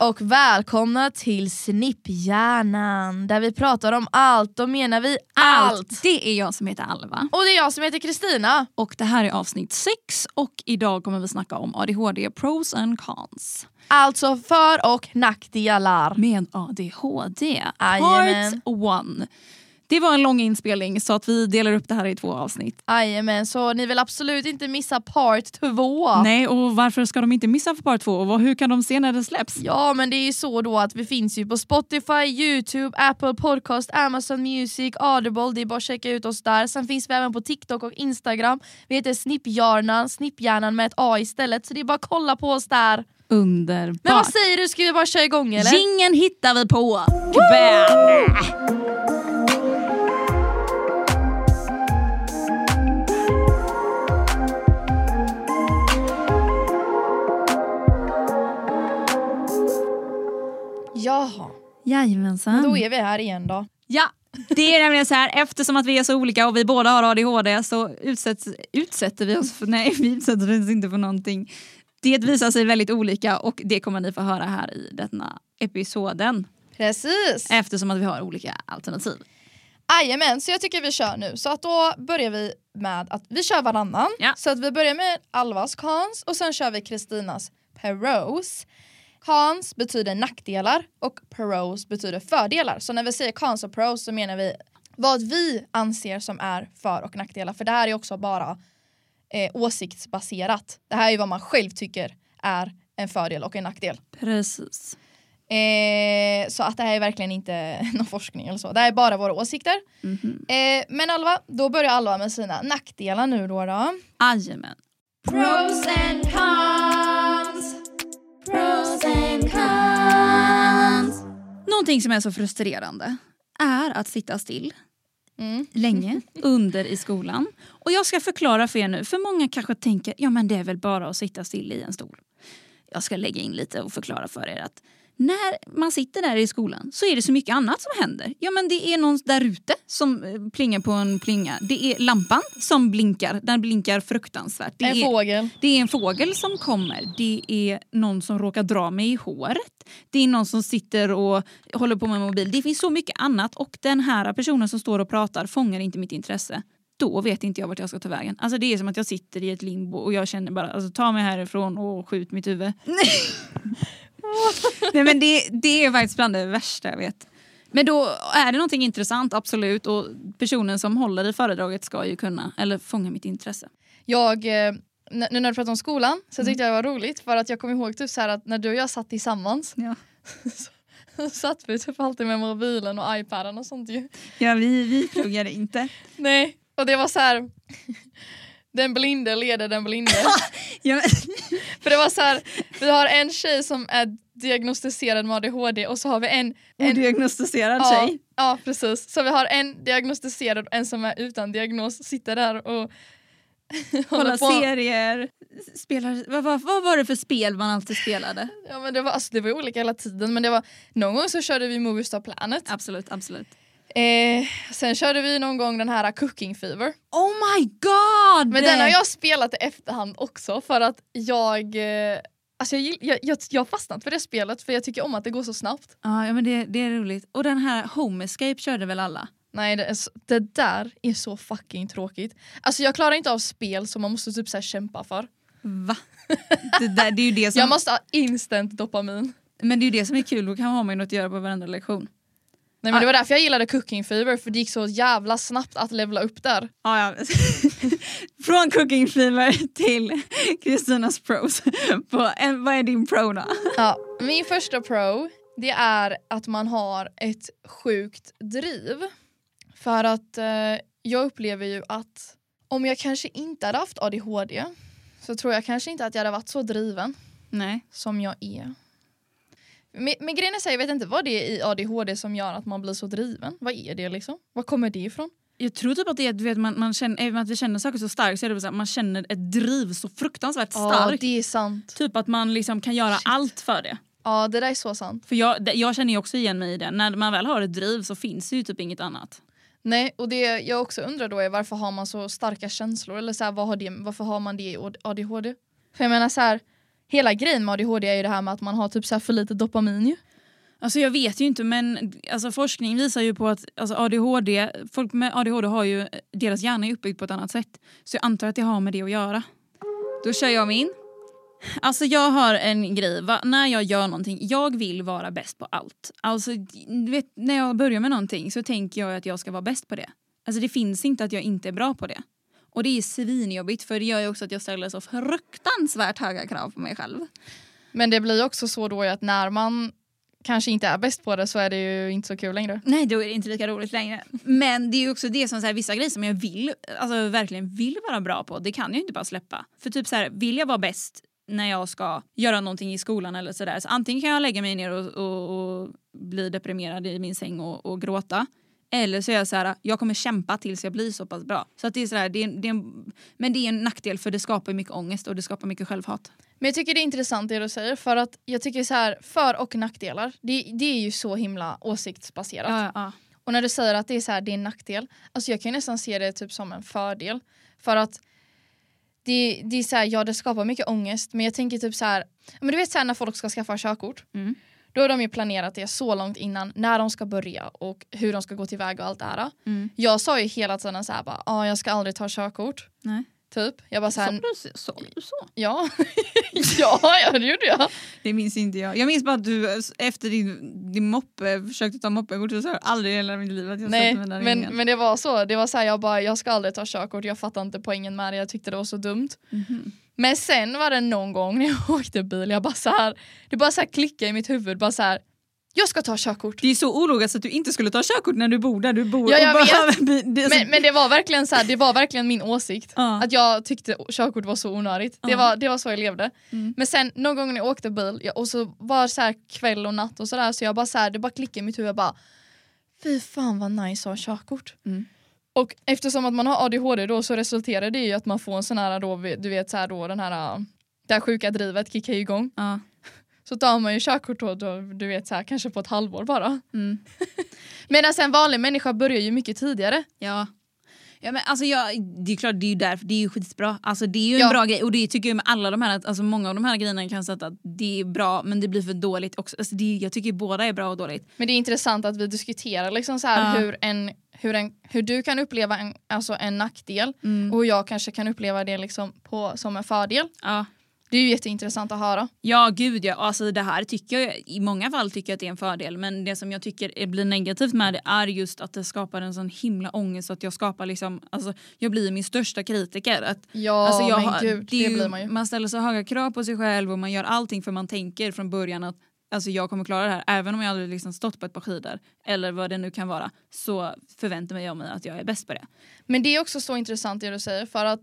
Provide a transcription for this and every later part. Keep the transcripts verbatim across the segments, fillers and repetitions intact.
och välkomna till Snipp Hjärnan, där vi pratar om allt, då menar vi allt. allt. Det är jag som heter Alva. Och det är jag som heter Kristina. Och det här är avsnitt sex och idag kommer vi snacka om A D H D, pros and cons. Alltså för- och nackdelar med A D H D. Part one. Det var en lång inspelning så att vi delar upp det här i två avsnitt. Jajamän, så ni vill absolut inte missa part två. Nej, och varför ska de inte missa för part två? Och hur kan de se när det släpps? Ja, men det är ju så då att vi finns ju på Spotify, YouTube, Apple Podcast, Amazon Music, Audible. Det är bara att checka ut oss där. Sen finns vi även på TikTok och Instagram. Vi heter Snipp Hjärnan, Snipp Hjärnan med ett A istället. Så det är bara att kolla på oss där. Underbart. Men vad säger du? Ska vi bara köra igång eller? Jingeln hittar vi på. Kväll! Jaha. Jajamensan. Då är vi här igen då. Ja, det är nämligen så här. Eftersom att vi är så olika och vi båda har A D H D så utsätts, utsätter vi oss för, nej, vi utsätter oss inte för någonting. Det visar sig väldigt olika och det kommer ni få höra här i denna episoden. Precis. Eftersom att vi har olika alternativ. Jajamän, så jag tycker vi kör nu. Så att då börjar vi med att vi kör varannan. Ja. Så att vi börjar med Alvas cons och sen kör vi Kristinas pros. Cons betyder nackdelar och pros betyder fördelar. Så när vi säger cons och pros så menar vi vad vi anser som är för- och nackdelar. För det här är också bara eh, åsiktsbaserat. Det här är ju vad man själv tycker är en fördel och en nackdel. Precis. Eh, så att det här är verkligen inte någon forskning eller så. Det här är bara våra åsikter. Mm-hmm. eh, Men Alva, då börjar Alva med sina nackdelar nu då då. Ajamän. Pros and cons. Pros and cons. Någonting som är så frustrerande är att sitta still mm. länge under i skolan. Och jag ska förklara för er nu, för många kanske tänker, ja men det är väl bara att sitta still i en stol. Jag ska lägga in lite och förklara för er att när man sitter där i skolan så är det så mycket annat som händer. Ja men det är någon där ute som plingar på en plinga. Det är lampan som blinkar. Den blinkar fruktansvärt. Det är en fågel. Det är en fågel som kommer. Det är någon som råkar dra mig i håret. Det är någon som sitter och håller på med mobil. Det finns så mycket annat och den här personen som står och pratar fångar inte mitt intresse. Då vet inte jag vart jag ska ta vägen. Alltså det är som att jag sitter i ett limbo och jag känner bara, alltså ta mig härifrån och skjut mitt huvud. Nej men det, det är faktiskt bland det värsta jag vet. Men då är det någonting intressant, absolut. Och personen som håller i föredraget ska ju kunna, eller fånga mitt intresse. Jag, nu när du pratade om skolan så tyckte jag det var roligt. För att jag kom ihåg typ så här att när du och jag satt tillsammans ja. Så satt vi typ alltid med mobilen och iPaden och sånt ju. Ja vi, vi pluggade inte. Nej, och det var så här... Den blinde leder den blinde. För det var så här, vi har en tjej som är diagnostiserad med A D H D och så har vi en... En diagnostiserad ja, tjej? Ja, precis. Så vi har en diagnostiserad och en som är utan diagnos sitter där och... Kolla serier. Spelar, vad, vad, vad var det för spel man alltid spelade? Ja, men det var, alltså, det var olika hela tiden. Men det var, någon gång så körde vi Movie Star Planet. Absolut, absolut. Eh, sen körde vi någon gång den här Cooking Fever. Oh my god! Men den har jag spelat i efterhand också. För att jag eh, alltså jag, jag, jag, jag har fastnat för det spelet. För jag tycker om att det går så snabbt. ah, Ja men det, det är roligt. Och den här Homescape körde väl alla? Nej det, är, det där är så fucking tråkigt. Alltså jag klarar inte av spel som man måste typ så här kämpa för. Va? Det där, det är ju det som... Jag måste ha instant dopamin. Men det är ju det som är kul. Då kan man ha med något att göra på varenda lektion. Nej men det var därför jag gillade Cooking Fever. För det gick så jävla snabbt att levla upp där. Ja, ja. Från Cooking Fever till Kristinas pros. På, en, vad är din pro då? Ja, min första pro, det är att man har ett sjukt driv. För att eh, jag upplever ju att om jag kanske inte hade haft A D H D så tror jag kanske inte att jag hade varit så driven. Nej. Som jag är. Men, men grejen är så här, jag vet inte vad det är i A D H D som gör att man blir så driven. Vad är det liksom? Vad kommer det ifrån? Jag tror typ att det är, du vet, man, man känner, även att vi känner saker så starkt så är det så att man känner ett driv så fruktansvärt starkt. Ja, det är sant. Typ att man liksom kan göra Shit. allt för det. Ja, det där är så sant. För jag, jag känner ju också igen mig i det. När man väl har ett driv så finns det ju typ inget annat. Nej, och det jag också undrar då är varför har man så starka känslor? Eller så här, vad har det, varför har man det i A D H D? För jag menar så här... hela grejen med A D H D är ju det här med att man har typ så här för lite dopamin ju. Alltså jag vet ju inte, men alltså forskning visar ju på att alltså A D H D, folk med A D H D har ju, deras hjärna är uppbyggd på ett annat sätt. Så jag antar att det har med det att göra. Då kör jag min. Alltså jag har en grej, va? När jag gör någonting, jag vill vara bäst på allt. Alltså vet, när jag börjar med någonting så tänker jag att jag ska vara bäst på det. Alltså det finns inte att jag inte är bra på det. Och det är svinjobbigt, för det gör ju också att jag ställer så fruktansvärt höga krav på mig själv. Men det blir också så då att när man kanske inte är bäst på det så är det ju inte så kul längre. Nej, då är det inte lika roligt längre. Men det är ju också det som så här, vissa grejer som jag vill, alltså verkligen vill vara bra på, det kan jag ju inte bara släppa. För typ så här, vill jag vara bäst när jag ska göra någonting i skolan eller sådär. Så antingen kan jag lägga mig ner och, och, och bli deprimerad i min säng och, och gråta. Eller så är jag så här, jag kommer kämpa tills jag blir så pass bra. Så att det är så här, det är, det är en, men det är en nackdel, för det skapar mycket ångest och det skapar mycket självhat. Men jag tycker det är intressant det du säger, för att jag tycker så här, för- och nackdelar, det, det är ju så himla åsiktsbaserat. Ja, ja. Och när du säger att det är så här, det är en nackdel, alltså jag kan ju nästan se det typ som en fördel. För att det, det är så här, ja det skapar mycket ångest, men jag tänker typ så här, men du vet så här när folk ska skaffa körkort. Mm. Då har de ju planerat det så långt innan, när de ska börja och hur de ska gå tillväga och allt det här. Mm. Jag sa ju hela tiden så här bara, ja jag ska aldrig ta körkort. Nej. Typ. Jag bara så här, så, så, så. Ja. ja, ja, det gjorde jag. Det minns inte jag. Jag minns bara att du efter din, din moppe försökte ta moppekort och så här, aldrig i hela mitt liv att jag satt med den ringen. Men det var så. Det var så här, jag bara, jag ska aldrig ta körkort. Jag fattar inte poängen med det. Jag tyckte det var så dumt. Mm-hmm. Men sen var det någon gång när jag åkte bil, jag bara så här, det bara så här klickade i mitt huvud, bara så här, jag ska ta körkort. Det är så ologiskt att du inte skulle ta körkort när du bor där du bor. Ja, jag vet. Bara, det så... men, men det var verkligen så här, det var verkligen min åsikt. Uh. Att jag tyckte körkort var så onödigt. Uh. Det, var, det var så jag levde. Mm. Men sen någon gång när jag åkte bil, jag, och så var så här kväll och natt och sådär. Så jag bara så här, det bara klickade i mitt huvud. Jag bara, fy fan vad nice att ha körkort. Mm. Och eftersom att man har A D H D då, så resulterar det ju att man får en sån här då, du vet så här då, den här där sjuka drivet kickar igång. Ja. Så tar man ju körkort då, då, du vet så här, kanske på ett halvår bara. Mm. Medan en vanlig människa börjar ju mycket tidigare. Ja. Ja men alltså jag, det är klart, det är ju därför, det är ju skitbra. Alltså det är ju en ja. bra grej, och det tycker jag med alla de här, att alltså många av de här grejerna kan sätta att det är bra, men det blir för dåligt också. Alltså det, jag tycker båda är bra och dåligt. Men det är intressant att vi diskuterar liksom så här ja. hur en Hur, en, hur du kan uppleva en, alltså en nackdel mm. och hur jag kanske kan uppleva det liksom på, som en fördel. Ja. Det är ju jätteintressant att höra. Ja, gud ja. Alltså det här tycker jag, i många fall tycker jag att det är en fördel. Men det som jag tycker blir negativt med det är just att det skapar en sån himla ångest att jag skapar liksom, alltså jag blir min största kritiker. Att, ja, alltså jag, men gud, det, det blir man ju. Man ställer så höga krav på sig själv och man gör allting för man tänker från början att alltså jag kommer klara det här, även om jag aldrig liksom stått på ett par skidor eller vad det nu kan vara, så förväntar jag mig att jag är bäst på det. Men det är också så intressant det du säger, för att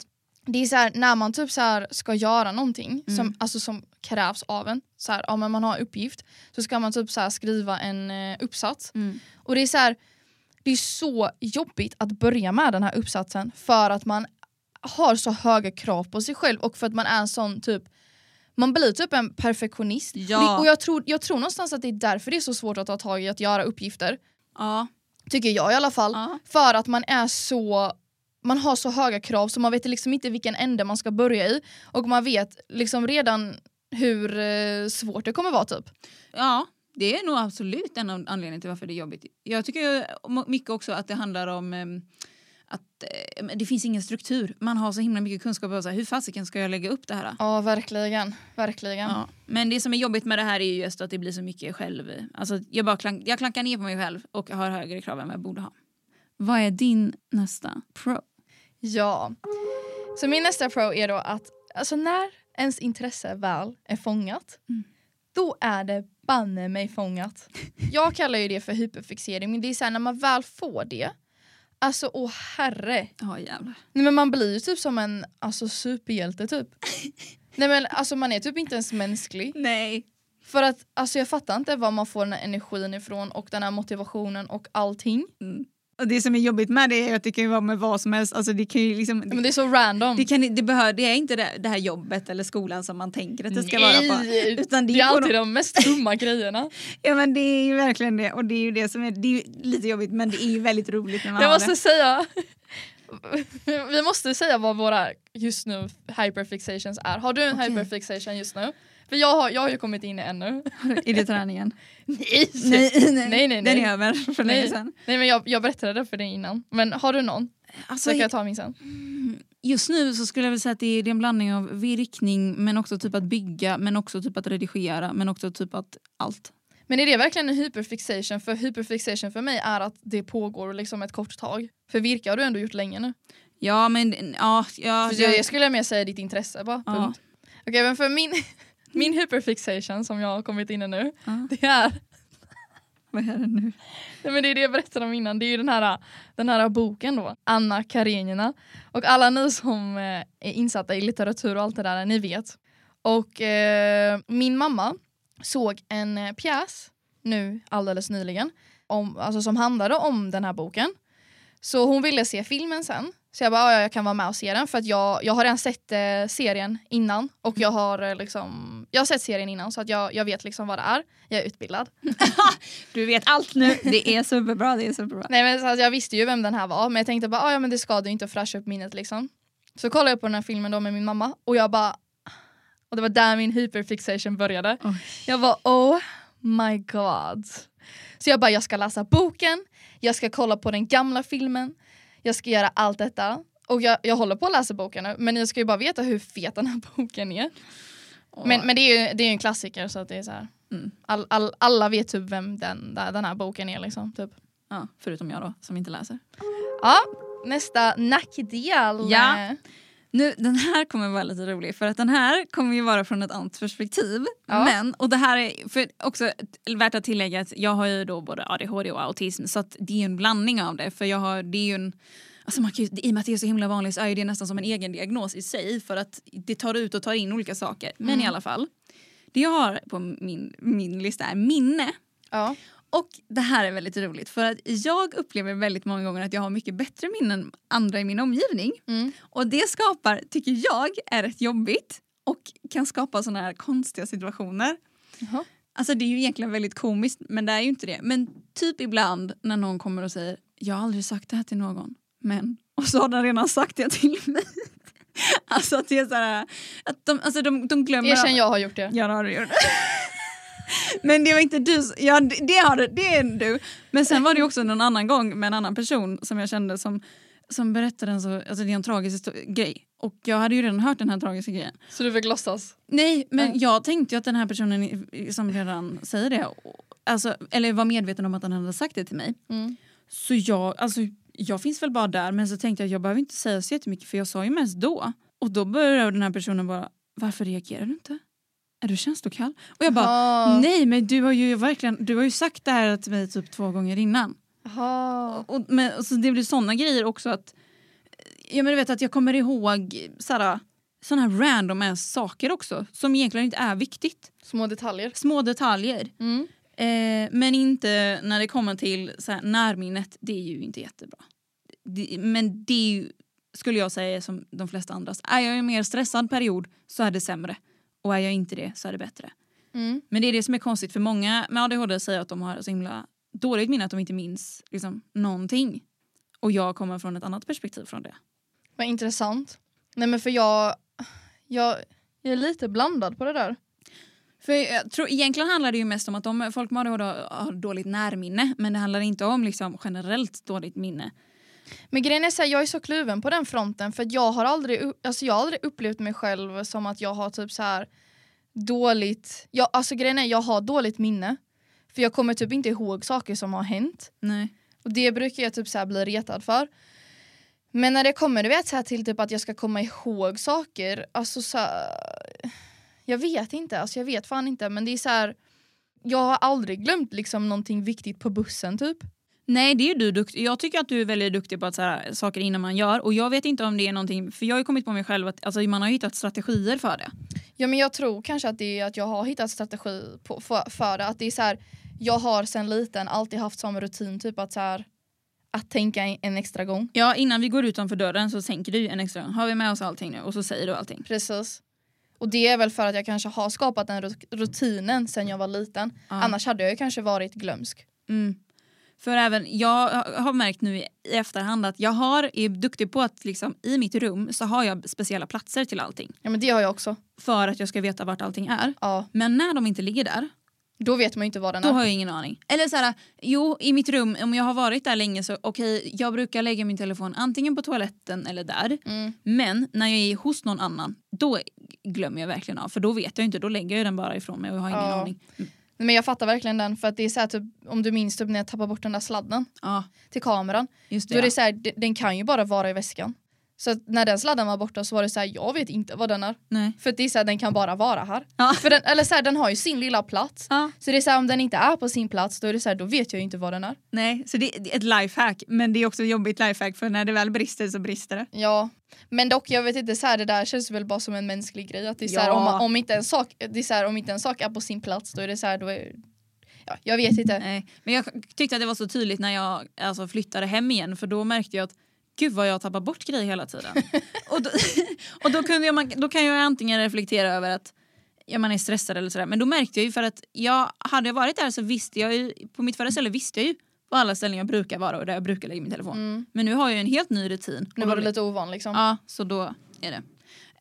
det är så här, när man typ så här ska göra någonting mm. som, alltså som krävs av en, så här, om man har uppgift så ska man typ så här skriva en eh, uppsats mm. och det är så här, det är så jobbigt att börja med den här uppsatsen för att man har så höga krav på sig själv och för att man är en sån typ, man blir typ en perfektionist. Ja. Och jag tror, jag tror någonstans att det är därför det är så svårt att ta tag i att göra uppgifter. Ja. Tycker jag i alla fall. Ja. För att man är så... Man har så höga krav så man vet liksom inte vilken ände man ska börja i. Och man vet liksom redan hur eh, svårt det kommer vara typ. Ja, det är nog absolut en anledning till varför det är jobbigt. Jag tycker mycket också att det handlar om... Eh, att eh, det finns ingen struktur. Man har så himla mycket kunskap och så här, hur fasiken ska jag lägga upp det här? Ja, verkligen. Verkligen. Ja. Men det som är jobbigt med det här är ju just att det blir så mycket själv. Alltså, jag, bara klank, jag klankar ner på mig själv och har högre krav än vad jag borde ha. Vad är din nästa pro? Ja, så min nästa pro är då att alltså, när ens intresse väl är fångat, mm. då är det banne mig fångat. Jag kallar ju det för hyperfixering, men det är så här, när man väl får det, alltså, åh herre. Ja, jävlar. Nej, men man blir ju typ som en alltså, superhjälte typ. Nej, men alltså man är typ inte ens mänsklig. Nej. För att, alltså jag fattar inte var man får den här energin ifrån och den här motivationen och allting. Mm. Och det som är jobbigt med det är att det kan ju vara med vad som helst. Alltså det kan ju liksom... Det, men det är så random. Det, kan, det, behör, det är inte det, det här jobbet eller skolan som man tänker att det ska Nej. Vara på. Utan det, det är alltid de, de mest dumma grejerna. Ja, men det är ju verkligen det. Och det är ju det som är, det är lite jobbigt, men det är ju väldigt roligt när man Jag har måste det. säga... Vi måste säga vad våra just nu hyperfixations är. Har du en okay. hyperfixation just nu? För jag har, jag har ju kommit in ännu. I det träningen? Nej, nej, nej, nej, nej, nej. Den är över för nej. länge sedan. Nej, men jag, jag berättade för dig innan. Men har du någon? Alltså, så kan jag ta min sen. Just nu så skulle jag väl säga att det är en blandning av virkning, men också typ att bygga, men också typ att redigera, men också typ att allt. Men är det verkligen en hyperfixation? För hyperfixation för mig är att det pågår liksom ett kort tag. För virka har du ändå gjort länge nu. Ja, men... Ja, ja, för jag, jag skulle mer säga ditt intresse bara, ja. punkt. Okej, okay, men för min... Min hyperfixation som jag har kommit in i nu, ah. det är... Vad är det nu? Nej, men det är det jag berättade om innan. Det är ju den här, den här boken då. Anna Karenina. Och alla ni som är insatta i litteratur och allt det där, ni vet. Och eh, min mamma såg en pjäs nu alldeles nyligen. Om, alltså som handlade om den här boken. Så hon ville se filmen sen. Så jag bara, ja, jag kan vara med och se den. För att jag, jag har redan sett eh, serien innan. Och jag har eh, liksom... Jag har sett serien innan, så att jag, jag vet liksom vad det är. Jag är utbildad. Du vet allt nu. Det är superbra, det är superbra. Nej, men så att jag visste ju vem den här var. Men jag tänkte bara, ja, men det ska du inte fräscha upp minnet liksom. Så kollade jag på den här filmen då med min mamma. Och jag bara... Och det var där min hyperfixation började. Oh. Jag var oh my god. Så jag bara, jag ska läsa boken. Jag ska kolla på den gamla filmen. Jag ska göra allt detta. Och jag, jag håller på att läsa boken nu. Men jag ska ju bara veta hur fet den här boken är. Oh. Men, men det är ju det är en klassiker. Så att det är så här. Mm. All, all, alla vet typ vem den, där, den här boken är liksom. Typ. Ja, förutom jag då, som inte läser. Ja, nästa nackdel. Ja. Nu, den här kommer vara lite rolig. För att den här kommer ju vara från ett annat perspektiv. Ja. Men, och det här är för också värt att tillägga att jag har ju då både A D H D och autism. Så att det är ju en blandning av det. För jag har, det är ju en... Alltså man kan ju, i och med att det är så himla vanligt så är det nästan som en egen diagnos i sig. För att det tar ut och tar in olika saker. Men mm. i alla fall. Det jag har på min, min lista är minne. Ja. Och det här är väldigt roligt för att jag upplever väldigt många gånger att jag har mycket bättre minnen än andra i min omgivning. Mm. Och det skapar, tycker jag, är rätt jobbigt och kan skapa såna här konstiga situationer. Uh-huh. Alltså det är ju egentligen väldigt komiskt, men det är ju inte det. Men typ ibland när någon kommer och säger, jag har aldrig sagt det här till någon, men... Och så har den redan sagt det till mig. Alltså att det är så här, att de, alltså de, de glömmer... Erkänn, jag har gjort det. Jag har gjort det. Men det var inte du, ja, det har du, det är du. Men sen var det också någon annan gång med en annan person som jag kände som, som berättade en så, alltså det är en tragisk histor- grej. Och jag hade ju redan hört den här tragiska grejen. Så du fick låtsas? Nej, men Nej. jag tänkte ju att den här personen som redan säger det, alltså, eller var medveten om att han hade sagt det till mig. Mm. Så jag, alltså jag finns väl bara där, men så tänkte jag att jag behöver inte säga så jättemycket för jag sa ju mest då. Och då började den här personen bara, varför reagerar du inte? Är du känns då kall? Och jag bara, oh. nej men du har ju verkligen, du har ju sagt det här till mig typ två gånger innan. Oh. Och, men, och så det blir sådana grejer också att, jag menar, vet att jag kommer ihåg sådana här random saker också, som egentligen inte är viktigt. Små detaljer. Små detaljer. Mm. Eh, men inte när det kommer till såhär, närminnet, det är ju inte jättebra. Det, men det är ju, skulle jag säga som de flesta andras, är jag i en mer stressad period så är det sämre. Och är jag inte det så är det bättre. Mm. Men det är det som är konstigt för många med A D H D säger att de har så himla dåligt minne att de inte minns liksom, någonting. Och jag kommer från ett annat perspektiv från det. Vad intressant. Nej men för jag, jag, jag är lite blandad på det där. För jag tror, egentligen handlar det ju mest om att de, folk med A D H D har dåligt närminne. Men det handlar inte om liksom, generellt dåligt minne. Men grejen är så här, jag är så kluven på den fronten för att jag har aldrig alltså jag har aldrig upplevt mig själv som att jag har typ så här dåligt jag alltså grejen är jag har dåligt minne för jag kommer typ inte ihåg saker som har hänt. Nej. Och det brukar jag typ så här bli retad för. Men när det kommer du vet så här till typ att jag ska komma ihåg saker alltså så här, jag vet inte alltså jag vet fan inte men det är så här jag har aldrig glömt liksom någonting viktigt på bussen typ. Nej, det är du duktig. Jag tycker att du är väldigt duktig på att så här, saker innan man gör. Och jag vet inte om det är någonting... För jag har ju kommit på mig själv att alltså, man har hittat strategier för det. Ja, men jag tror kanske att det är att jag har hittat strategi på, för, för det. Att det är så här... Jag har sedan liten alltid haft som rutin typ att så här... Att tänka en extra gång. Ja, innan vi går utanför dörren så tänker du en extra gång. Har vi med oss allting nu? Och så säger du allting. Precis. Och det är väl för att jag kanske har skapat den rutinen sedan jag var liten. Mm. Annars hade jag ju kanske varit glömsk. Mm. För även jag har märkt nu i efterhand att jag har, är duktig på att liksom, i mitt rum så har jag speciella platser till allting. Ja, men det har jag också. För att jag ska veta vart allting är. Ja. Men när de inte ligger där, då vet man ju inte vad den är. Då har jag ingen aning. Eller så här, jo, i mitt rum, om jag har varit där länge så okej, okay, jag brukar lägga min telefon antingen på toaletten eller där. Mm. Men när jag är hos någon annan, då glömmer jag verkligen av. För då vet jag inte, då lägger jag den bara ifrån mig och jag har ingen ja. aning. Men jag fattar verkligen den, för att det är så här, typ, om du minns typ när jag tappar bort den där sladden ja. till kameran. Just det, då är det så här, d- den kan ju bara vara i väskan. Så när den sladden var borta så var det så här, jag vet inte vad den är. Nej. För det är så här, den kan bara vara här. Ja. För den, eller så här, den har ju sin lilla plats. Ja. Så det är så här, om den inte är på sin plats, då är det så här, då vet jag ju inte vad den är. Nej, så det är ett lifehack, men det är också ett jobbigt lifehack, för när det väl brister så brister det. Ja. Men dock, jag vet inte, så här, det där känns väl bara som en mänsklig grej att det är så här, ja. om om inte en sak, det är så här, om inte en sak är på sin plats, då är det så här, då är ja, jag vet inte. Nej, men jag tyckte att det var så tydligt när jag alltså flyttade hem igen, för då märkte jag att gud vad jag tappar bort grejer hela tiden. och då, och då, kunde jag, man, då kan jag antingen reflektera över att ja, man är stressad eller sådär. Men då märkte jag ju, för att jag hade varit där så visste jag ju, på mitt förra ställe visste jag ju på alla ställen jag brukar vara och där jag brukar lägga min telefon. Mm. Men nu har jag ju en helt ny rutin. Nu var det lite ovan liksom. Ja, så då är det.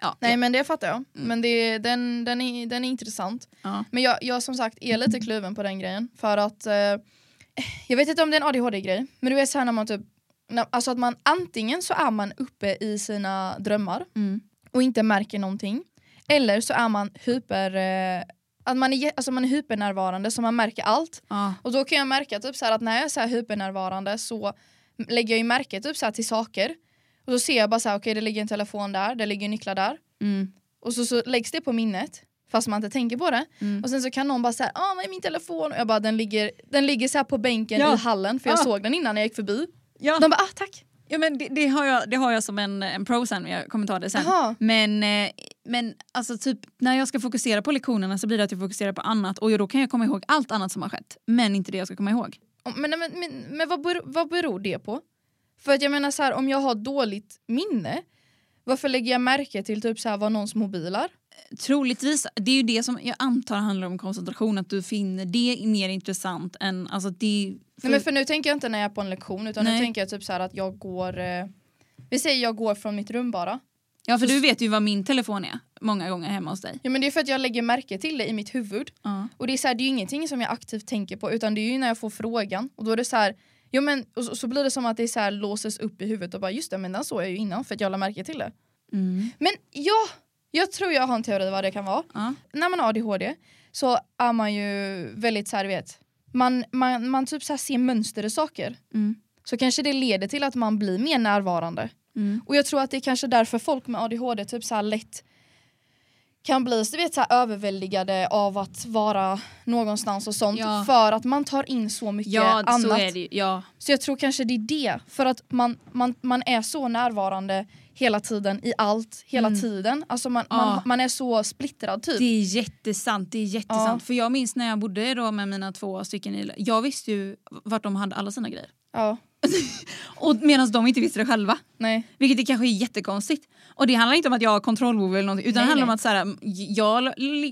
Ja, nej, ja. Men det fattar jag. Men det, den, den, är, den är intressant. Ja. Men jag, jag som sagt är lite kluven på den grejen. För att, eh, jag vet inte om det är en A D H D-grej. Men du är så här när man typ, alltså att man antingen så är man uppe i sina drömmar mm. och inte märker någonting, eller så är man hyper eh, att man är alltså man är hypernärvarande så man märker allt. Ah. Och då kan jag märka typ så här att när jag är så här hypernärvarande så lägger jag ju märke typ så här till saker och då ser jag bara så här okej, okay, det ligger en telefon där, det ligger nycklar där. Mm. Och så så läggs det på minnet fast man inte tänker på det. Mm. Och sen så kan någon bara säga, "Ah, men min telefon." Och jag bara den ligger den ligger så här på bänken ja. i hallen för jag ah. såg den innan jag gick förbi. Ja. De bara, ah, tack. Ja, men det, det, har jag, det har jag som en, en pro sen, jag kommer ta det sen. Aha. Men, men alltså typ, när jag ska fokusera på lektionerna så blir det att jag fokuserar på annat. Och då kan jag komma ihåg allt annat som har skett, men inte det jag ska komma ihåg. Men, men, men, men vad, beror, vad beror det på? För att jag menar så här, om jag har dåligt minne, varför lägger jag märke till typ så här, vad någons mobilar? Troligtvis, det är ju det som jag antar handlar om koncentration, att du finner det mer intressant än, alltså det för... Nej, men för nu tänker jag inte när jag är på en lektion utan Nej. Nu tänker jag typ så här att jag går eh, vi säger jag går från mitt rum bara. Ja, för så... du vet ju vad min telefon är många gånger hemma hos dig. Ja, men det är för att jag lägger märke till det i mitt huvud. Uh. Och det är så här, det är ju ingenting som jag aktivt tänker på utan det är ju när jag får frågan och då är det så här, ja men och så, så blir det som att det är så här låses upp i huvudet och bara just det, men den såg jag ju innan för att jag la märke till det. Mm. Men ja, jag tror jag har en teori vad det kan vara. Uh. När man har A D H D så är man ju väldigt så här, vet, man, man, man typ så här ser mönster i saker. Mm. Så kanske det leder till att man blir mer närvarande. Mm. Och jag tror att det är kanske därför folk med A D H D typ så här lätt kan bli så, vet, så här överväldigade av att vara någonstans och sånt. Ja. För att man tar in så mycket ja, annat. Så, är det, ja. Så jag tror kanske det är det. För att man, man, man är så närvarande hela tiden, i allt, hela mm. tiden. Alltså man, ja. man, man är så splittrad typ. Det är jättesant, det är jättesant. Ja. För jag minns när jag bodde då med mina två stycken i, jag visste ju vart de hade alla sina grejer. Ja. Och medan de inte visste det själva. Nej. Vilket det kanske är jättekonstigt. Och det handlar inte om att jag har kontrollbehov eller någonting. Utan nej, det handlar nej. om att så här, jag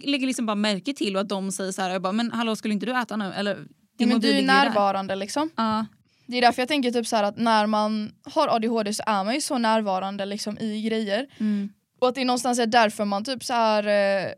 lägger liksom bara märke till och att de säger så här, jag bara, men hallå, skulle inte du äta nu? Eller, ja, men du är närvarande där. Liksom. Ja. Det är därför jag tänker typ så här att när man har A D H D så är man ju så närvarande liksom i grejer. Mm. Och att det är någonstans är därför man typ så här eh,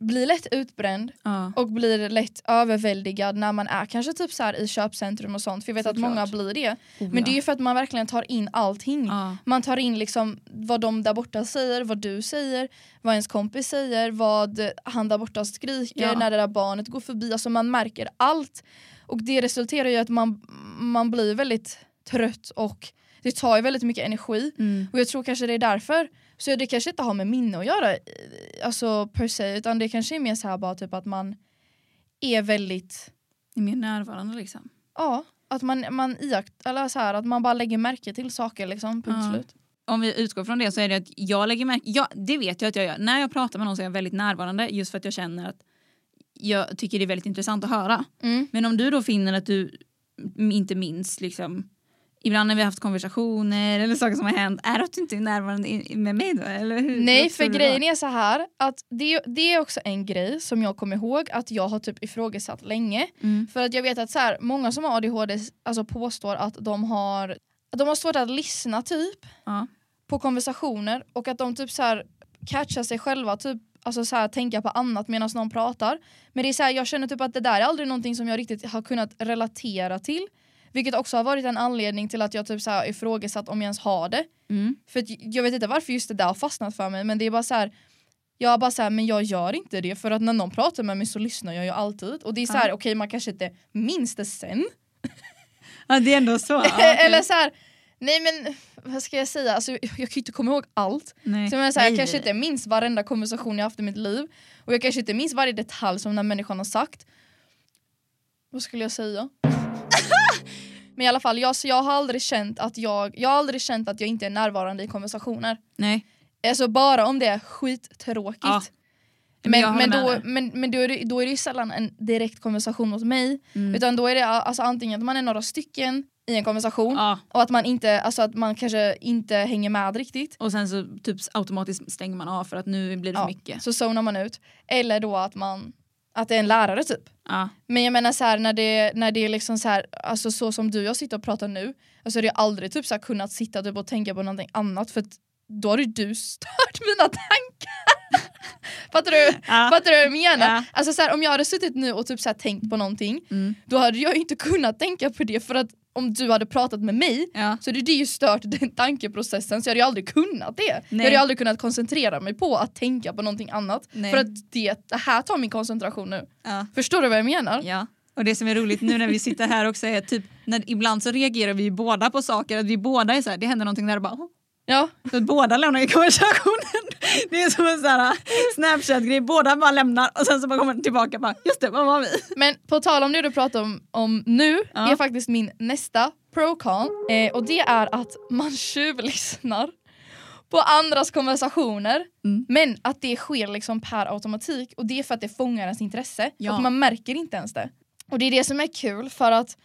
blir lätt utbränd ja. och blir lätt överväldigad när man är kanske typ så här i köpcentrum och sånt. För jag vet så att klart. många blir det. Oh, men det är ju för att man verkligen tar in allting. Ja. Man tar in liksom vad de där borta säger, vad du säger, vad ens kompis säger, vad han där borta skriker ja. när det där barnet går förbi. Alltså man märker allt. Och det resulterar ju att man, man blir väldigt trött och det tar ju väldigt mycket energi. Mm. Och jag tror kanske det är därför. Så det kanske inte har med minne att göra alltså per se, utan det kanske är mer så här bara typ att man är väldigt... Är mer närvarande liksom. Ja, att man, man, iakt, eller så här, att man bara lägger märke till saker liksom, punkt ja. slut. Om vi utgår från det så är det att jag lägger märke... Ja, det vet jag att jag gör. När jag pratar med någon så är jag väldigt närvarande just för att jag känner att jag tycker det är väldigt intressant att höra. Mm. Men om du då finner att du inte minns liksom, ibland när vi har haft konversationer eller saker som har hänt, är det att du inte är närvarande med mig då? Eller hur? Nej, för grejen är så här att det, det är också en grej som jag kommer ihåg att jag har typ ifrågasatt länge. Mm. För att jag vet att så här, många som har A D H D alltså påstår att de har, att de har svårt att lyssna typ ja. på konversationer och att de typ så här catchar sig själva typ. Alltså så här, tänka på annat medan någon pratar. Men det är så här, jag känner typ att det där är aldrig någonting som jag riktigt har kunnat relatera till. Vilket också har varit en anledning till att jag typ så här ifrågasatt om jag ens har det. Mm. För att jag vet inte varför just det där har fastnat för mig. Men det är bara så här, jag bara så här, men jag gör inte det. För att när någon pratar med mig så lyssnar jag ju alltid. Och det är så här, mm. okej okay, man kanske inte minns det sen. Ja, det är ändå så. Okay. Eller så här... Nej men, vad ska jag säga? Alltså, jag, jag kan ju inte komma ihåg allt. Nej. Så jag, menar, så här, jag kanske inte minns varenda konversation jag haft i mitt liv. Och jag kanske inte minns varje detalj som den här människan har sagt. Vad skulle jag säga? Men i alla fall, jag, så jag har aldrig känt att jag, jag har aldrig känt att jag inte är närvarande i konversationer. Nej. Alltså bara om det är skittråkigt. Ja. Men, men, då, men, men då, är det, då är det ju sällan en direkt konversation mot mig. Mm. Utan då är det alltså, antingen att man är några stycken i en konversation ja. och att man inte alltså att man kanske inte hänger med riktigt. Och sen så typ automatiskt stänger man av för att nu blir det ja. mycket. Så zonar man ut. Eller då att man att det är en lärare typ. Ja. Men jag menar så här när det när det är liksom så här alltså så som du och jag sitter och pratar nu, alltså det är aldrig typ så här kunnat sitta typ och tänka på någonting annat för att då har ju du stört mina tankar. Fattar du? Ja. Fattar du vad jag menar? Ja. Alltså så här, om jag hade suttit nu och typ så här tänkt på någonting, mm. då hade jag ju inte kunnat tänka på det för att om du hade pratat med mig ja. så det, det är ju stört den tankeprocessen så jag hade ju aldrig kunnat det. Nej. Jag hade ju aldrig kunnat koncentrera mig på att tänka på någonting annat. Nej. För att det, det här tar min koncentration nu. Ja. Förstår du vad jag menar? Ja. Och det som är roligt nu när vi sitter här också är typ när ibland så reagerar vi båda på saker att vi båda är så här, det händer någonting där och bara oh. Ja, så båda lämnar i konversationen. Det är som en sån här Snapchat-grej. Båda bara lämnar och sen så bara kommer tillbaka bara, just det, vad var vi? Men på tal om det du pratar om, om nu ja. är faktiskt min nästa pro-con. Eh, och det är att man tjuvlyssnar på andras konversationer. Mm. Men att det sker liksom per automatik. Och det är för att det fångar ens intresse. Ja. Och man märker inte ens det. Och det är det som är kul för att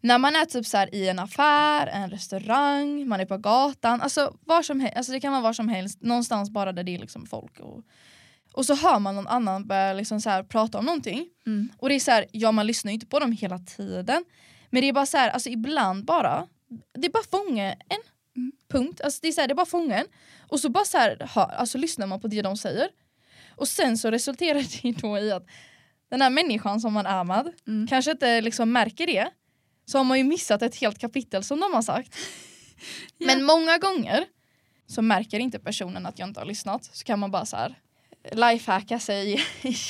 när man är typ så här i en affär, en restaurang, man är på gatan. Alltså, var som helst, alltså det kan vara var som helst. Någonstans bara där det är liksom folk. Och, och så hör man någon annan börja liksom så här prata om någonting. Mm. Och det är så här, ja man lyssnar ju inte på dem hela tiden. Men det är bara så här, alltså ibland bara. Det är bara fånga en mm. punkt. Alltså det är så här, det är bara fånga en. Och så bara så här, hör, alltså lyssnar man på det de säger. Och sen så resulterar det då i att den här människan som man är med mm. kanske inte liksom märker det. Så har man ju missat ett helt kapitel som de har sagt. Ja. Men många gånger så märker inte personen att jag inte har lyssnat. Så kan man bara så här lifehacka sig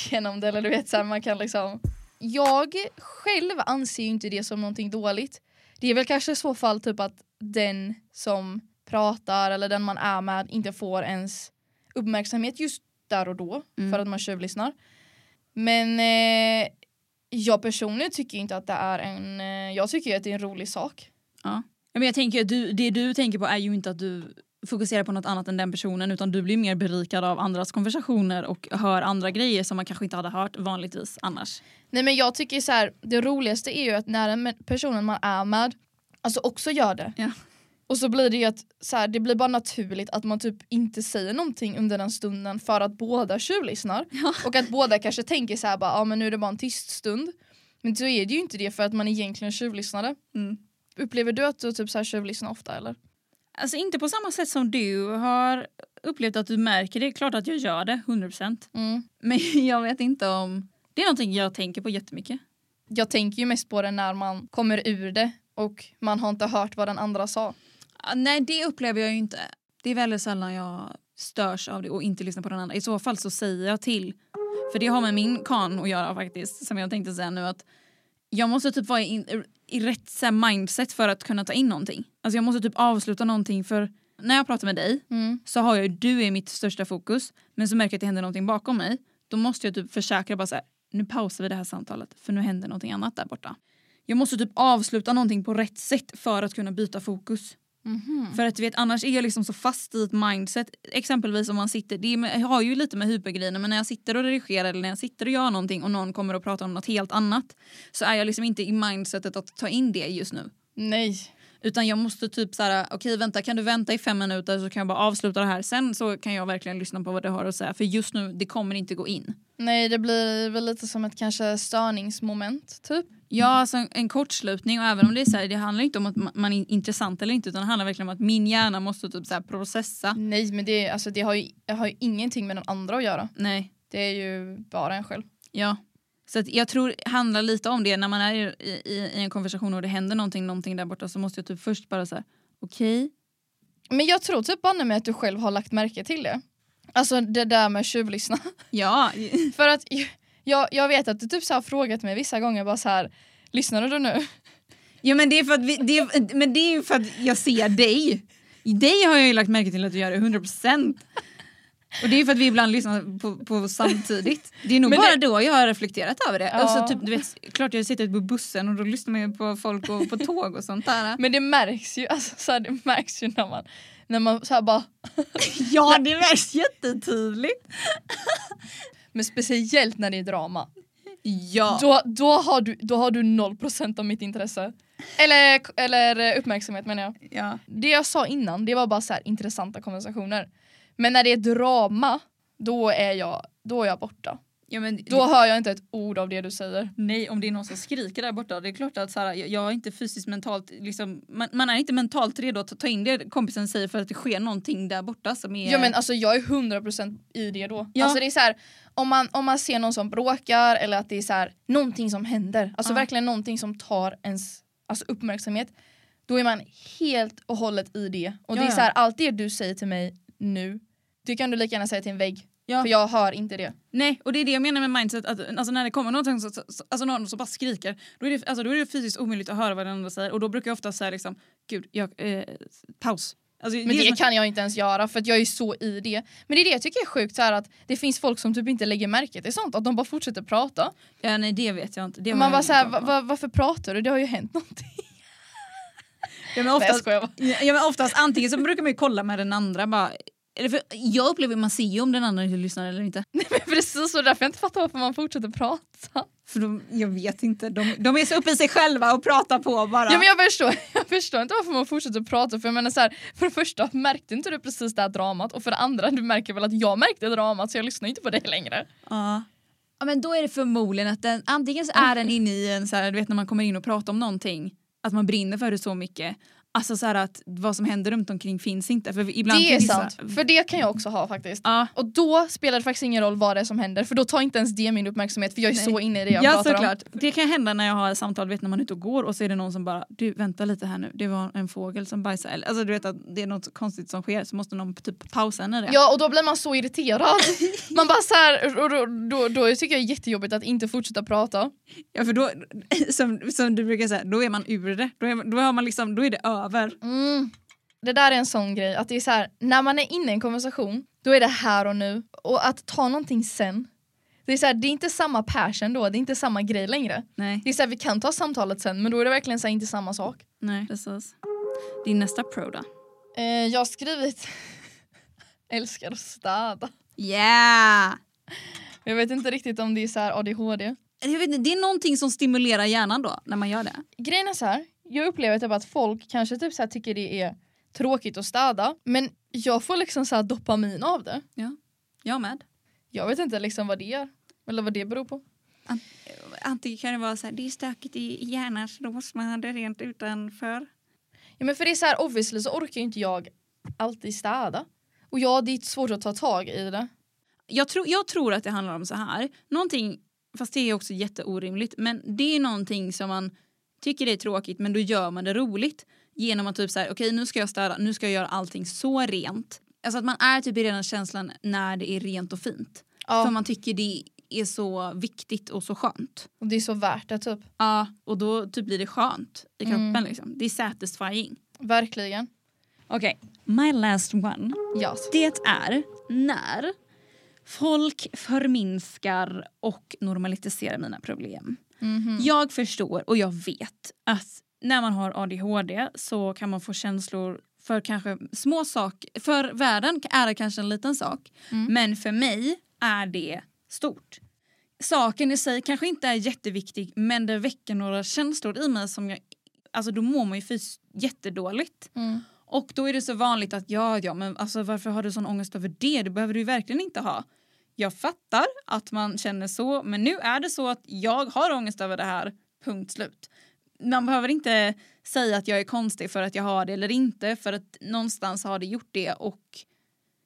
genom det. Eller du vet så här, man kan liksom... Jag själv anser ju inte det som någonting dåligt. Det är väl kanske i så fall typ att den som pratar eller den man är med inte får ens uppmärksamhet just där och då. Mm. För att man tjuvlyssnar. Men... Eh, jag personligen tycker inte att det är en... Jag tycker att det är en rolig sak. Ja. Men jag tänker att du, det du tänker på är ju inte att du fokuserar på något annat än den personen. Utan du blir mer berikad av andras konversationer. Och hör andra grejer som man kanske inte hade hört vanligtvis annars. Nej men jag tycker så här. Det roligaste är ju att när den personen man är med. Alltså också gör det. Ja. Och så blir det ju att så här, det blir bara naturligt att man typ inte säger någonting under den stunden för att båda tjuvlyssnar. Ja. Och att båda kanske tänker så här bara, ja ah, men nu är det bara en tyst stund. Men så är det ju inte det för att man egentligen tjuvlyssnade. Mm. Upplever du att du typ så här tjuvlyssnar ofta eller? Alltså inte på samma sätt som du har upplevt att du märker det. Klart att jag gör det, hundra procent. Mm. Men jag vet inte om, det är någonting jag tänker på jättemycket. Jag tänker ju mest på det när man kommer ur det och man har inte hört vad den andra sa. Nej, det upplever jag ju inte. Det är väldigt sällan jag störs av det och inte lyssnar på den andra. I så fall så säger jag till. För det har med min kan att göra faktiskt. Som jag tänkte säga nu att jag måste typ vara i, i rätt så här, mindset för att kunna ta in någonting. Alltså jag måste typ avsluta någonting för när jag pratar med dig mm. så har jag ju du i mitt största fokus. Men så märker jag att det händer någonting bakom mig. Då måste jag typ försäkra bara så här, nu pausar vi det här samtalet för nu händer någonting annat där borta. Jag måste typ avsluta någonting på rätt sätt för att kunna byta fokus. Mm-hmm. För att du vet, annars är jag liksom så fast i ett mindset. Exempelvis om man sitter, det är, jag har ju lite med hypergrejerna. Men när jag sitter och redigerar eller när jag sitter och gör någonting och någon kommer och pratar om något helt annat, så är jag liksom inte i mindsetet att ta in det just nu. Nej. Utan jag måste typ så här: okej okay, vänta, kan du vänta i fem minuter så kan jag bara avsluta det här. Sen så kan jag verkligen lyssna på vad det har att säga. För just nu, det kommer inte gå in. Nej, det blir väl lite som ett kanske störningsmoment typ. Ja, alltså en, en kortslutning. Och även om det är så här, det handlar inte om att man är intressant eller inte. Utan det handlar verkligen om att min hjärna måste typ så här processa. Nej, men det, alltså, det har ju, jag har ju ingenting med den andra att göra. Nej. Det är ju bara en själv. Ja. Så att jag tror det handlar lite om det. När man är i, i, i en konversation och det händer någonting, någonting där borta. Så måste jag typ först bara säga okej. Okay. Men jag tror typ bara med att du själv har lagt märke till det. Alltså det där med tjuvlyssna. Ja. För att jag, jag vet att du typ så har frågat mig vissa gånger. Bara så här, lyssnar du nu? Ja, men det är för att, vi, det, men det är ju för att jag ser dig. I dig har jag ju lagt märke till att du gör det hundra procent. Och det är för att vi ibland lyssnar på, på samtidigt. Det är nog men bara det... då jag har reflekterat över det. Ja. Alltså typ, du vet, klart jag sitter på bussen och då lyssnar man ju på folk och på tåg och sånt där. Men det märks ju, alltså så här, det märks ju när man, när man så här bara... Ja, det märks jättetydligt. Men speciellt när det är drama. Ja. Då, då, har, du, då har du noll procent av mitt intresse. Eller, eller uppmärksamhet menar jag. Ja. Det jag sa innan, det var bara så här intressanta konversationer. Men när det är drama, då är jag, då är jag borta. Ja, men då det... hör jag inte ett ord av det du säger. Nej, om det är någon som skriker där borta. Det är klart att så här, jag är inte fysiskt mentalt... Liksom, man, man är inte mentalt redo att ta in det kompisen säger för att det sker någonting där borta som är... Ja, men alltså jag är hundra procent i det då. Ja. Alltså det är så här, om man, om man ser någon som bråkar eller att det är så här, någonting som händer. Alltså ja. Verkligen någonting som tar ens alltså uppmärksamhet. Då är man helt och hållet i det. Och ja, det är så här, allt det du säger till mig nu... Det kan du lika gärna säga till en vägg. Ja. För jag hör inte det. Nej, och det är det jag menar med mindset. Att, alltså när det kommer någonting så, så, alltså någon som bara skriker. Då är, det, alltså, då är det fysiskt omöjligt att höra vad den andra säger. Och då brukar jag ofta säga liksom, gud, jag, eh, paus. Alltså, men det, det kan jag inte ens göra för att jag är så i det. Men det är det jag tycker är sjukt så här, att det finns folk som typ inte lägger märke till sånt. Att de bara fortsätter prata. Ja, nej, det vet jag inte. Det man bara såhär, va, va, varför pratar du? Det har ju hänt någonting. Ja, men oftast, Nej, ja, men oftast antingen så brukar man ju kolla med den andra bara... För jag upplever att man ser ju om den andra inte lyssnar eller inte. Nej, men precis, och därför jag inte fattar varför man fortsätter prata. För de, jag vet inte, de, de är så uppe i sig själva och pratar på bara. Ja, men jag förstår, jag förstår inte varför man fortsätter prata. För jag menar så här, för det första märkte inte du precis det här dramat. Och för det andra, du märker väl att jag märkte dramat så jag lyssnar inte på det längre. Ja. Ja, men då är det förmodligen att den, antingen så är den inne i en så här, du vet när man kommer in och pratar om någonting. Att man brinner för det så mycket. Alltså så här att vad som händer runt omkring finns inte. För ibland det är sant, så... för det kan jag också ha faktiskt. Ja. Och då spelar det faktiskt ingen roll vad det är som händer. För då tar inte ens det min uppmärksamhet. För jag är Nej. så inne i det jag ja, pratar såklart. om. Det kan hända när jag har ett samtal, vet när man är ute och går. Och så är det någon som bara, du vänta lite här nu. Det var en fågel som bajsade. Alltså du vet att det är något konstigt som sker. Så måste någon typ pausa henne det. Ja, och då blir man så irriterad. Man bara så här, och då, då, då tycker jag det är jättejobbigt att inte fortsätta prata. Ja, för då, som, som du brukar säga, då är man ur det. Då är, då har man liksom, då är det över. Mm. Det där är en sån grej att det är så här, när man är inne i en konversation då är det här och nu, och att ta någonting sen, det är så här, det är inte samma passion då, det är inte samma grej längre. Nej. Det är så här, vi kan ta samtalet sen, men då är det verkligen så här, inte samma sak. Nej, precis. Din nästa pro då? Eh, jag har skrivit älskar att städa. Yeah. Jag vet inte riktigt om det är så här A D H D. Jag vet inte, det är någonting som stimulerar hjärnan då när man gör det. Grejen är så här, jag upplever typ att folk kanske typ så här tycker det är tråkigt att städa. Men jag får liksom så här dopamin av det. Ja, jag med. Jag vet inte liksom vad det är. Eller vad det beror på. Ant- antingen kan det vara så här, det är stökigt i hjärnan så då måste man ha det rent utanför. Ja, men för det är så här, obviously så orkar ju inte jag alltid städa. Och ja, det är svårt att ta tag i det. Jag, tro- jag tror att det handlar om så här. Någonting, fast det är också jätteorimligt. Men det är någonting som man... tycker det är tråkigt, men då gör man det roligt genom att typ så här, okej okay, nu ska jag städa, nu ska jag göra allting så rent. Alltså att man är typ i redan känslan när det är rent och fint. Ja. För man tycker det är så viktigt och så skönt. Och det är så värt det typ. Ja, och då typ blir det skönt i kroppen mm. liksom. Det är satisfying. Verkligen. Okej, okay. My last one. Yes. Det är när folk förminskar och normaliserar mina problem. Mm-hmm. Jag förstår och jag vet att när man har A D H D så kan man få känslor för kanske små saker. För världen är det kanske en liten sak, mm. men för mig är det stort. Saken i sig kanske inte är jätteviktig, men det väcker några känslor i mig som jag alltså då mår man ju fys- jättedåligt. Mm. Och då är det så vanligt att ja, ja, men alltså varför har du sån ångest över det? Det behöver du ju verkligen inte ha. Jag fattar att man känner så, men nu är det så att jag har ångest över det här, punkt slut. Man behöver inte säga att jag är konstig för att jag har det eller inte, för att någonstans har det gjort det. Och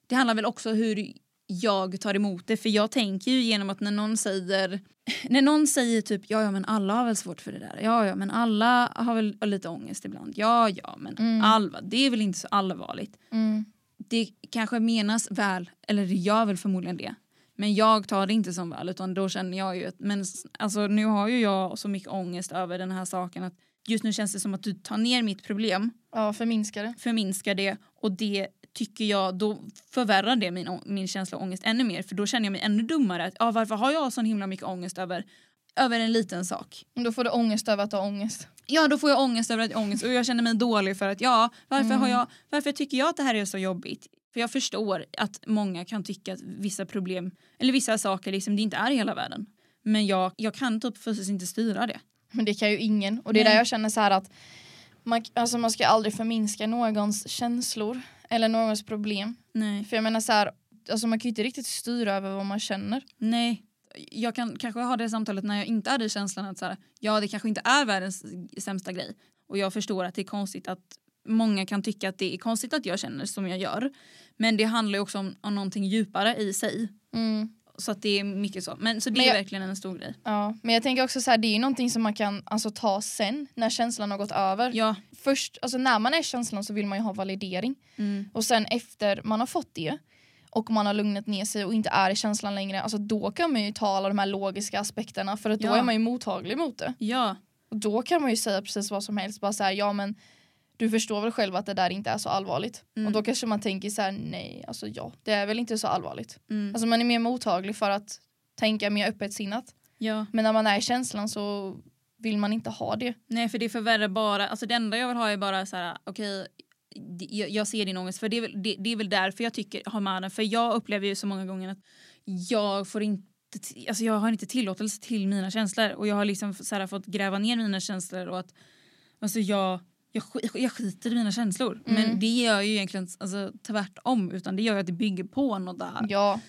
det handlar väl också hur jag tar emot det, för jag tänker ju genom att när någon säger när någon säger typ ja, ja men alla har väl svårt för det där, ja ja men alla har väl lite ångest ibland, ja ja men mm. Alva, det är väl inte så allvarligt, mm. det kanske menas väl, eller det gör väl förmodligen det, men jag tar det inte som väl, utan då känner jag ju att men, alltså, nu har ju jag så mycket ångest över den här saken att just nu känns det som att du tar ner mitt problem, ja, förminskar det förminskar det och det tycker jag, då förvärrar det min, min känsla av ångest ännu mer. För då känner jag mig ännu dummare. Att, ah, varför har jag så himla mycket ångest över, över en liten sak? Då får du ångest över att ha ångest. Ja, då får jag ångest över att ha ångest. Och jag känner mig dålig för att, ja, varför, mm. har jag, varför tycker jag att det här är så jobbigt? För jag förstår att många kan tycka att vissa problem, eller vissa saker, liksom, det inte är i hela världen. Men jag, jag kan typ förstås inte styra det. Men det kan ju ingen. Och det är Nej. Där jag känner så här att man, alltså, man ska aldrig förminska någons känslor. Eller någons problem. Nej. För jag menar så här, alltså man kan ju inte riktigt styra över vad man känner. Nej. Jag kan kanske ha det samtalet när jag inte hade känslan att så här, ja det kanske inte är världens sämsta grej. Och jag förstår att det är konstigt att många kan tycka att det är konstigt att jag känner som jag gör. Men det handlar ju också om, om någonting djupare i sig. Mm. Så att det är mycket så. Men så det men jag, är verkligen en stor grej. Ja, men jag tänker också så här, det är ju någonting som man kan alltså ta sen när känslan har gått över. Ja. Först, alltså när man är känslan så vill man ju ha validering. Mm. Och sen efter man har fått det och man har lugnat ner sig och inte är i känslan längre, alltså då kan man ju ta alla de här logiska aspekterna för att då ja. Är man ju mottaglig mot det. Ja. Och då kan man ju säga precis vad som helst, bara så här, ja men du förstår väl själv att det där inte är så allvarligt. Mm. Och då kanske man tänker så här, nej, alltså ja, det är väl inte så allvarligt. Mm. Alltså man är mer mottaglig för att tänka mer öppetsinnat. Ja. Men när man är i känslan så vill man inte ha det. Nej, för det förvärrar bara, alltså det enda jag vill ha är bara så här, okej, okay, jag, jag ser din ångest. För det är, väl, det, det är väl därför jag tycker, har med den. För jag upplever ju så många gånger att jag får inte, alltså jag har inte tillåtelse till mina känslor. Och jag har liksom så här fått gräva ner mina känslor och att, alltså jag... Jag, sk- jag skiter i mina känslor. Mm. Men det gör ju egentligen alltså, tvärtom. Utan det gör ju att det bygger på något där. Ja.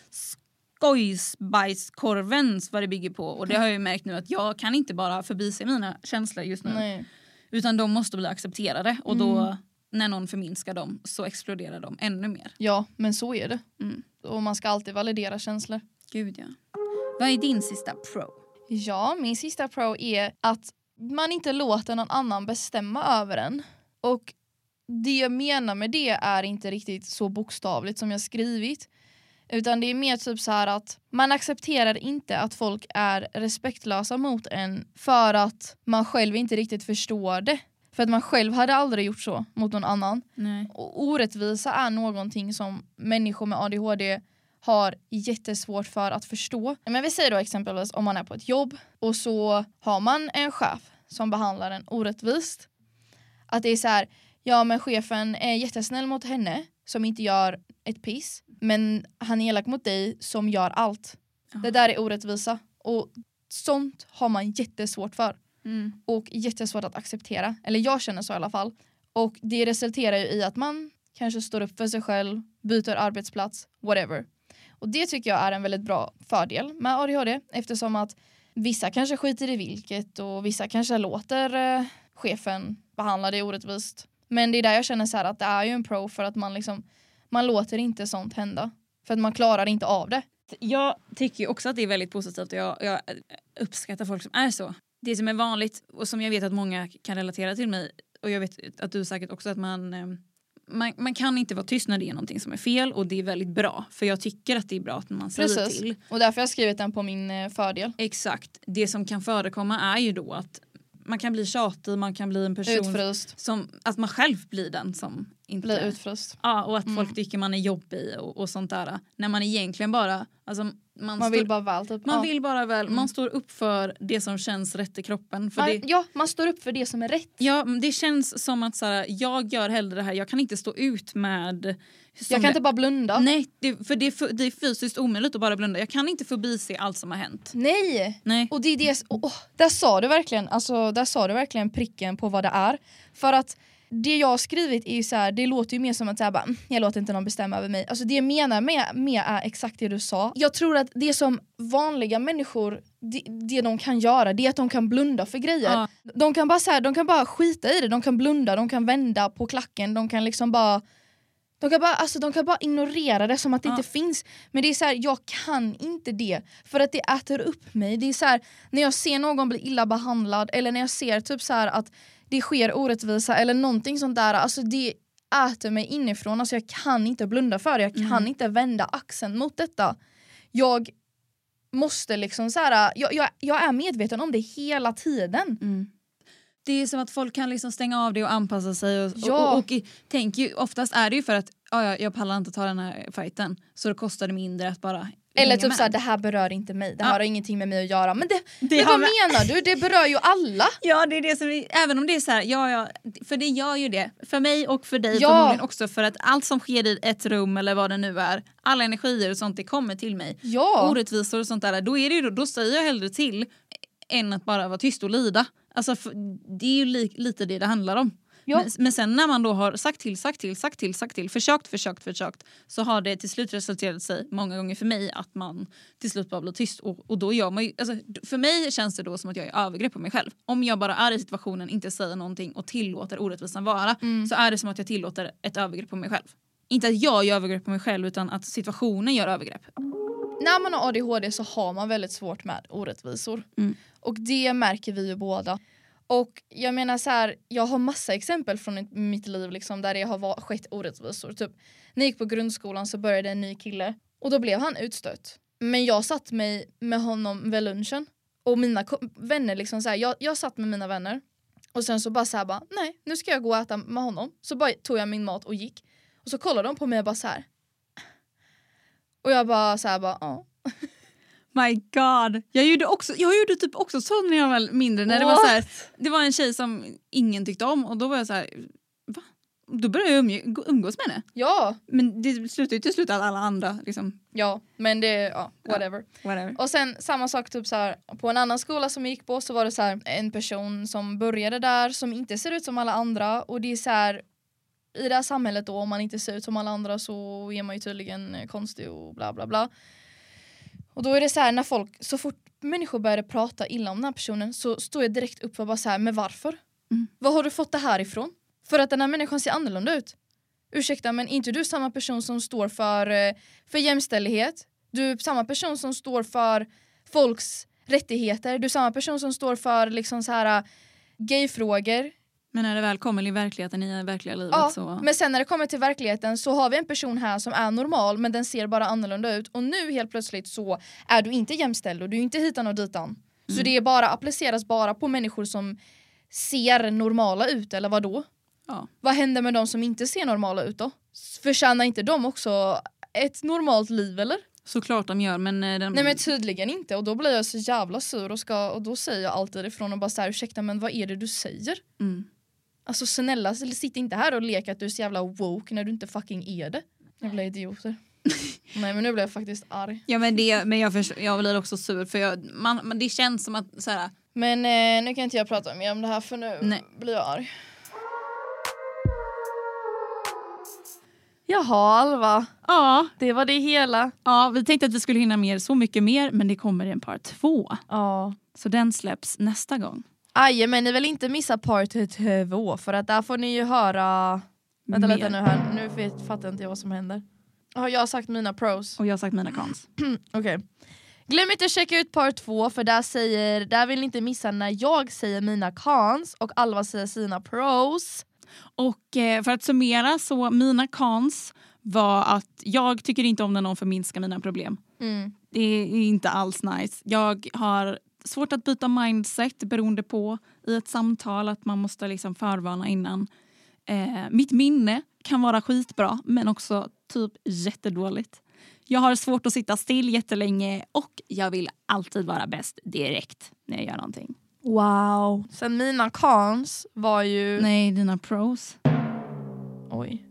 Skojsbajskorvens vad det bygger på. Och det har jag ju märkt nu att jag kan inte bara förbise mina känslor just nu. Nej. Utan de måste bli accepterade. Och då mm. när någon förminskar dem så exploderar de ännu mer. Ja, men så är det. Mm. Och man ska alltid validera känslor. Gud ja. Vad är din sista pro? Ja, min sista pro är att man inte låter någon annan bestämma över en. Och det jag menar med det är inte riktigt så bokstavligt som jag skrivit. Utan det är mer typ så här att man accepterar inte att folk är respektlösa mot en för att man själv inte riktigt förstår det. För att man själv hade aldrig gjort så mot någon annan. Nej. Och orättvisa är någonting som människor med A D H D har jättesvårt för att förstå. Men vi säger då exempelvis om man är på ett jobb och så har man en chef som behandlar en orättvist. Att det är så här, ja men chefen är jättesnäll mot henne som inte gör ett piss, men han är elak mot dig som gör allt. Aha. Det där är orättvisa och sånt har man jättesvårt för. Mm. Och jättesvårt att acceptera. Eller jag känner så i alla fall. Och det resulterar ju i att man kanske står upp för sig själv, byter arbetsplats, whatever. Och det tycker jag är en väldigt bra fördel med A D H D. Eftersom att vissa kanske skiter i vilket. Och vissa kanske låter eh, chefen behandla det orättvist. Men det är där jag känner så här att det är ju en pro. För att man liksom, man låter inte sånt hända. För att man klarar inte av det. Jag tycker också att det är väldigt positivt. Och jag, jag uppskattar folk som är så. Det som är vanligt och som jag vet att många kan relatera till mig. Och jag vet att du säkert också att man... Eh, Man, man kan inte vara tyst när det är någonting som är fel. Och det är väldigt bra. För jag tycker att det är bra att man säger Precis. Till. Och därför har jag skrivit den på min fördel. Exakt. Det som kan förekomma är ju då att man kan bli tjatig. Man kan bli en person. Utfröst. Som att man själv blir den som inte... Blir utfröst. Ja, och att mm. folk tycker man är jobbig och, och sånt där. När man egentligen bara... Alltså, man man står, vill bara väl. Typ. Man ja. Vill bara väl. Man mm. står upp för det som känns rätt i kroppen. För man, det, ja, man står upp för det som är rätt. Ja, det känns som att så här, jag gör hellre det här. Jag kan inte stå ut med Jag kan inte bara blunda. Nej, det, för det är, för, det är fysiskt omöjligt att bara blunda. Jag kan inte förbise allt som har hänt. Nej. Nej. Och det är det, oh, där sa du verkligen, alltså där sa du verkligen pricken på vad det är. För att det jag har skrivit är ju så här, det låter ju mer som att så här, bara, jag låter inte någon bestämma över mig. Alltså det jag menar med, med är exakt det du sa. Jag tror att det som vanliga människor, det, det de kan göra, det är att de kan blunda för grejer. Ja. De kan bara så här, de kan bara skita i det, de kan blunda, de kan vända på klacken, de kan liksom bara de kan bara, alltså, de kan bara ignorera det som att det ja. inte finns. Men det är så här, jag kan inte det. För att det äter upp mig. Det är så här, när jag ser någon bli illa behandlad. Eller när jag ser typ så här att det sker orättvisa. Eller någonting sånt där. Alltså det äter mig inifrån. Alltså jag kan inte blunda för det. Jag kan mm. inte vända axeln mot detta. Jag måste liksom så här. Jag, jag, jag är medveten om det hela tiden. Mm. Det är som att folk kan liksom stänga av det och anpassa sig. Och, ja. och, och, och tänk ju, oftast är det ju för att ja, jag pallar inte ta den här fighten. Så det kostar det mindre att bara... Eller typ såhär, det här berör inte mig. Det här ja. har ingenting med mig att göra. Men, det, det men vad med... menar du? Det berör ju alla. Ja, det är det som vi... Även om det är såhär, ja, ja, för det gör ju det. För mig och för dig ja. förmodligen också. För att allt som sker i ett rum eller vad det nu är. Alla energier och sånt, det kommer till mig. Ja. Orättvisor och sånt där. Då, är det ju, då säger jag hellre till än att bara vara tyst och lida. Alltså det är ju li- lite det det handlar om. Men, men sen när man då har sagt till, sagt till, sagt till, sagt till, försökt, försökt, försökt. Så har det till slut resulterat sig många gånger för mig att man till slut bara blir tyst. Och, och då gör man ju, alltså, för mig känns det då som att jag är övergrepp på mig själv. Om jag bara är i situationen, inte säger någonting och tillåter orättvisan vara. Mm. Så är det som att jag tillåter ett övergrepp på mig själv. Inte att jag gör övergrepp på mig själv utan att situationen gör övergrepp. När man har A D H D så har man väldigt svårt med orättvisor. Mm. Och det märker vi ju båda. Och jag menar så här, jag har massa exempel från mitt liv liksom, där det har var- skett orättvisor. Typ, när jag gick på grundskolan så började en ny kille. Och då blev han utstött. Men jag satt mig med honom vid lunchen. Och mina ko- vänner liksom så här, jag, jag satt med mina vänner. Och sen så bara så här, bara, nej nu ska jag gå och äta med honom. Så bara tog jag min mat och gick. Och så kollade de på mig och bara så här. Och jag bara så här bara, ja. My god. Jag gjorde också jag gjorde typ också sån när jag var mindre när det var så här, det var en tjej som ingen tyckte om och då var jag så här, va? Då började jag umg- umgås med henne. Ja, men det slutade ju till slut alla andra liksom. Ja, men det ja, whatever. Ja, whatever. Och sen samma sak typ så här, på en annan skola som jag gick på så var det så här, en person som började där som inte ser ut som alla andra och det är så här, i det här samhället då, om man inte ser ut som alla andra så är man ju tydligen konstig och bla bla bla. Och då är det så här, när folk, så fort människor började prata illa om den här personen så står jag direkt upp och bara så här, men varför? Mm. Vad har du fått det här ifrån? För att den här människan ser annorlunda ut. Ursäkta, men inte du samma person som står för, för jämställdhet? Du är samma person som står för folks rättigheter? Du är samma person som står för liksom så här gayfrågor? Men när det väl kommer i verkligheten, i verkliga livet ja, så... men sen när det kommer till verkligheten så har vi en person här som är normal men den ser bara annorlunda ut. Och nu helt plötsligt så är du inte jämställd och du är inte hitan och ditan. Mm. Så det är bara, appliceras bara på människor som ser normala ut, eller vad då? Ja. Vad händer med de som inte ser normala ut då? Förtjänar inte de också ett normalt liv, eller? Såklart de gör, men... Den... Nej, men tydligen inte. Och då blir jag så jävla sur och, ska, och då säger jag alltid ifrån och bara så här, ursäkta, men vad är det du säger? Mm. Alltså snälla, sitt inte här och leka att du är så jävla woke när du inte fucking är det. Jävla idioter. Nej, men nu blev jag faktiskt arg. Ja, men, det, men jag, förstår, jag blir också sur. För jag, man, man, det känns som att... Så här. Men eh, nu kan inte jag prata mer om det här för nu Nej. blir jag arg. Jaha, Alva. Ja. Det var det hela. Ja, vi tänkte att vi skulle hinna mer, så mycket mer. Men det kommer i en part två. Ja. Så den släpps nästa gång. Aj, men ni vill inte missa part två för att där får ni ju höra... Vänta lite nu här, nu vet, fattar inte jag vad som händer. Har jag sagt mina pros? Och jag har sagt mina cons. Okej. Okay. Glöm inte att checka ut part två för där, säger, där vill ni inte missa när jag säger mina cons och Alva säger sina pros. Och eh, för att summera så mina cons var att jag tycker inte om när någon förminskar mina problem. Mm. Det är inte alls nice. Jag har... svårt att byta mindset beroende på i ett samtal att man måste liksom förvarna innan. Eh, mitt minne kan vara skitbra men också typ jättedåligt. Jag har svårt att sitta still jättelänge och jag vill alltid vara bäst direkt när jag gör någonting. Wow. Sen mina cons var ju... Nej, dina pros. Oj.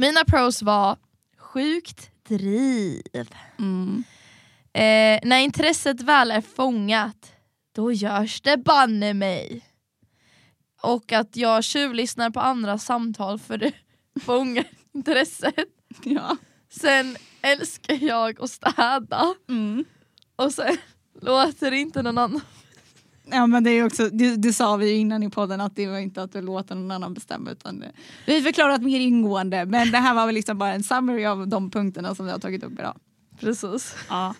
Mina pros var sjukt driv. Mm. Eh, när intresset väl är fångat, då görs det banne mig. Och att jag tjuvlyssnar på andra samtal för det fångar intresset. Ja. Sen älskar jag att städa. Mm. Och sen låter inte någon annan. Ja, men det är också, det, det sa vi ju innan i podden, att det var inte att du låter någon annan bestämma, utan det, vi har förklarat mer ingående, men det här var väl liksom bara en summary av de punkterna som vi har tagit upp idag. Precis. Ja.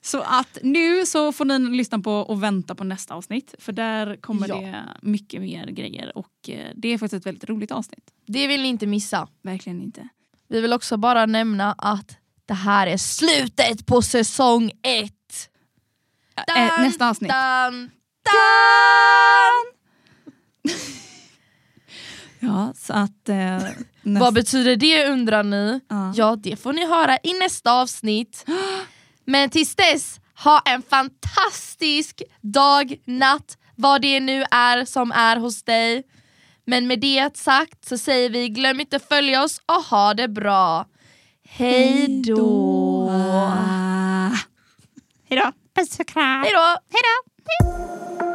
Så att nu så får ni lyssna på och vänta på nästa avsnitt, för där kommer ja. det mycket mer grejer, och det är faktiskt ett väldigt roligt avsnitt. Det vill ni inte missa. Verkligen inte. Vi vill också bara nämna att det här är slutet på säsong ett. Dan, nästa avsnitt. Dan, dan! Ja, så att... Eh, nästa... Vad betyder det, undrar ni? Ja. ja, det får ni höra i nästa avsnitt. Men tills dess, ha en fantastisk dag, natt, vad det nu är som är hos dig. Men med det sagt så säger vi, glöm inte att följa oss och ha det bra. Hej då! Hej då! Hej då! Hej då!